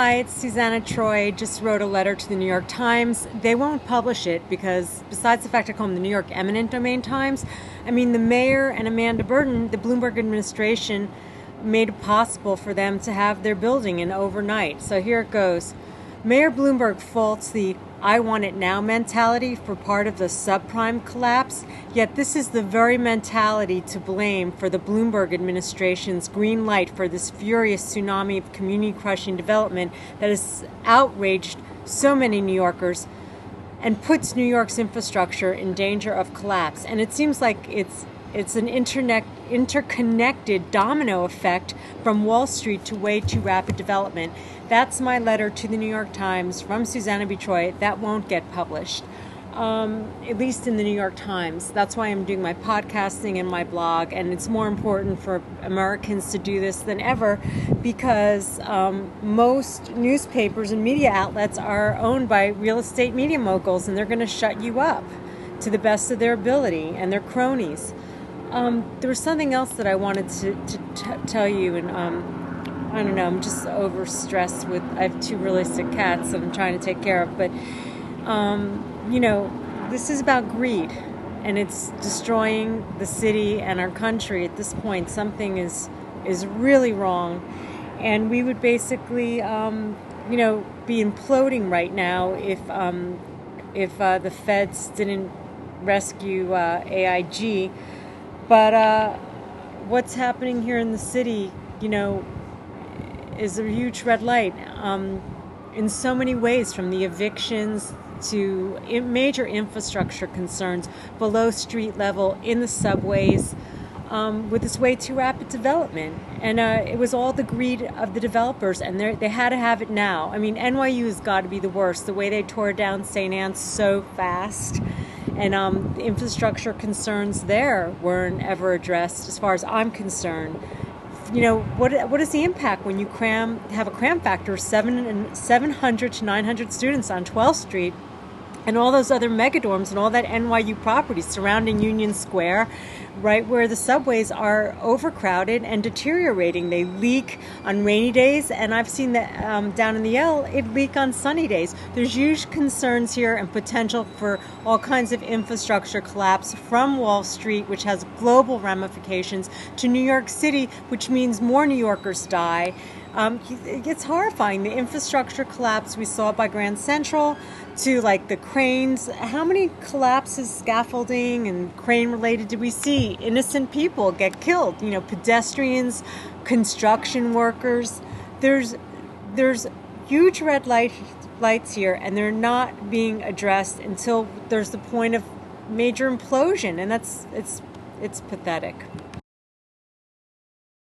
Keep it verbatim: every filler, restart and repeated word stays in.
Hi, it's Suzannah Troy. Just wrote a letter to the New York Times. They won't publish it because, besides the fact I call them the New York Eminent Domain Times, I mean, the mayor and Amanda Burden, the Bloomberg administration, made it possible for them to have their building in overnight. So here it goes. Mayor Bloomberg faults the I want it now mentality for part of the subprime collapse, yet this is the very mentality to blame for the Bloomberg administration's green light for this furious tsunami of community-crushing development that has outraged so many New Yorkers and puts New York's infrastructure in danger of collapse. And it seems like it's It's an internet, interconnected domino effect from Wall Street to way too rapid development. That's my letter to the New York Times from Suzannah B. Troy. That won't get published, um, at least in the New York Times. That's why I'm doing my podcasting and my blog, and it's more important for Americans to do this than ever because um, most newspapers and media outlets are owned by real estate media moguls, and they're going to shut you up to the best of their ability and their cronies. Um, there was something else that I wanted to, to t- tell you, and um, I don't know, I'm just overstressed with, I have two really sick cats that I'm trying to take care of, but, um, you know, this is about greed, and it's destroying the city and our country at this point. Something is, is really wrong, and we would basically, um, you know, be imploding right now if, um, if uh, the feds didn't rescue uh, A I G. But uh, what's happening here in the city, you know, is a huge red light um, in so many ways, from the evictions to major infrastructure concerns below street level, in the subways, um, with this way too rapid development. And uh, it was all the greed of the developers, and they had to have it now. I mean, N Y U has got to be the worst, the way they tore down Saint Anne's so fast. And um, the infrastructure concerns there weren't ever addressed, as far as I'm concerned. You know, what what is the impact when you cram have a cram factor of seven and seven hundred to nine hundred students on twelfth Street, and all those other megadorms and all that N Y U property surrounding Union Square, right where the subways are overcrowded and deteriorating. They leak on rainy days, and I've seen that um, down in the L, it leak on sunny days. There's huge concerns here and potential for all kinds of infrastructure collapse, from Wall Street, which has global ramifications, to New York City, which means more New Yorkers die. Um, it's horrifying, the infrastructure collapse we saw by Grand Central, to like the cranes. How many collapses, scaffolding and crane related, did we see? Innocent people get killed, you know, pedestrians, construction workers. There's there's huge red light, lights here, and they're not being addressed until there's the point of major implosion, and that's it's it's pathetic.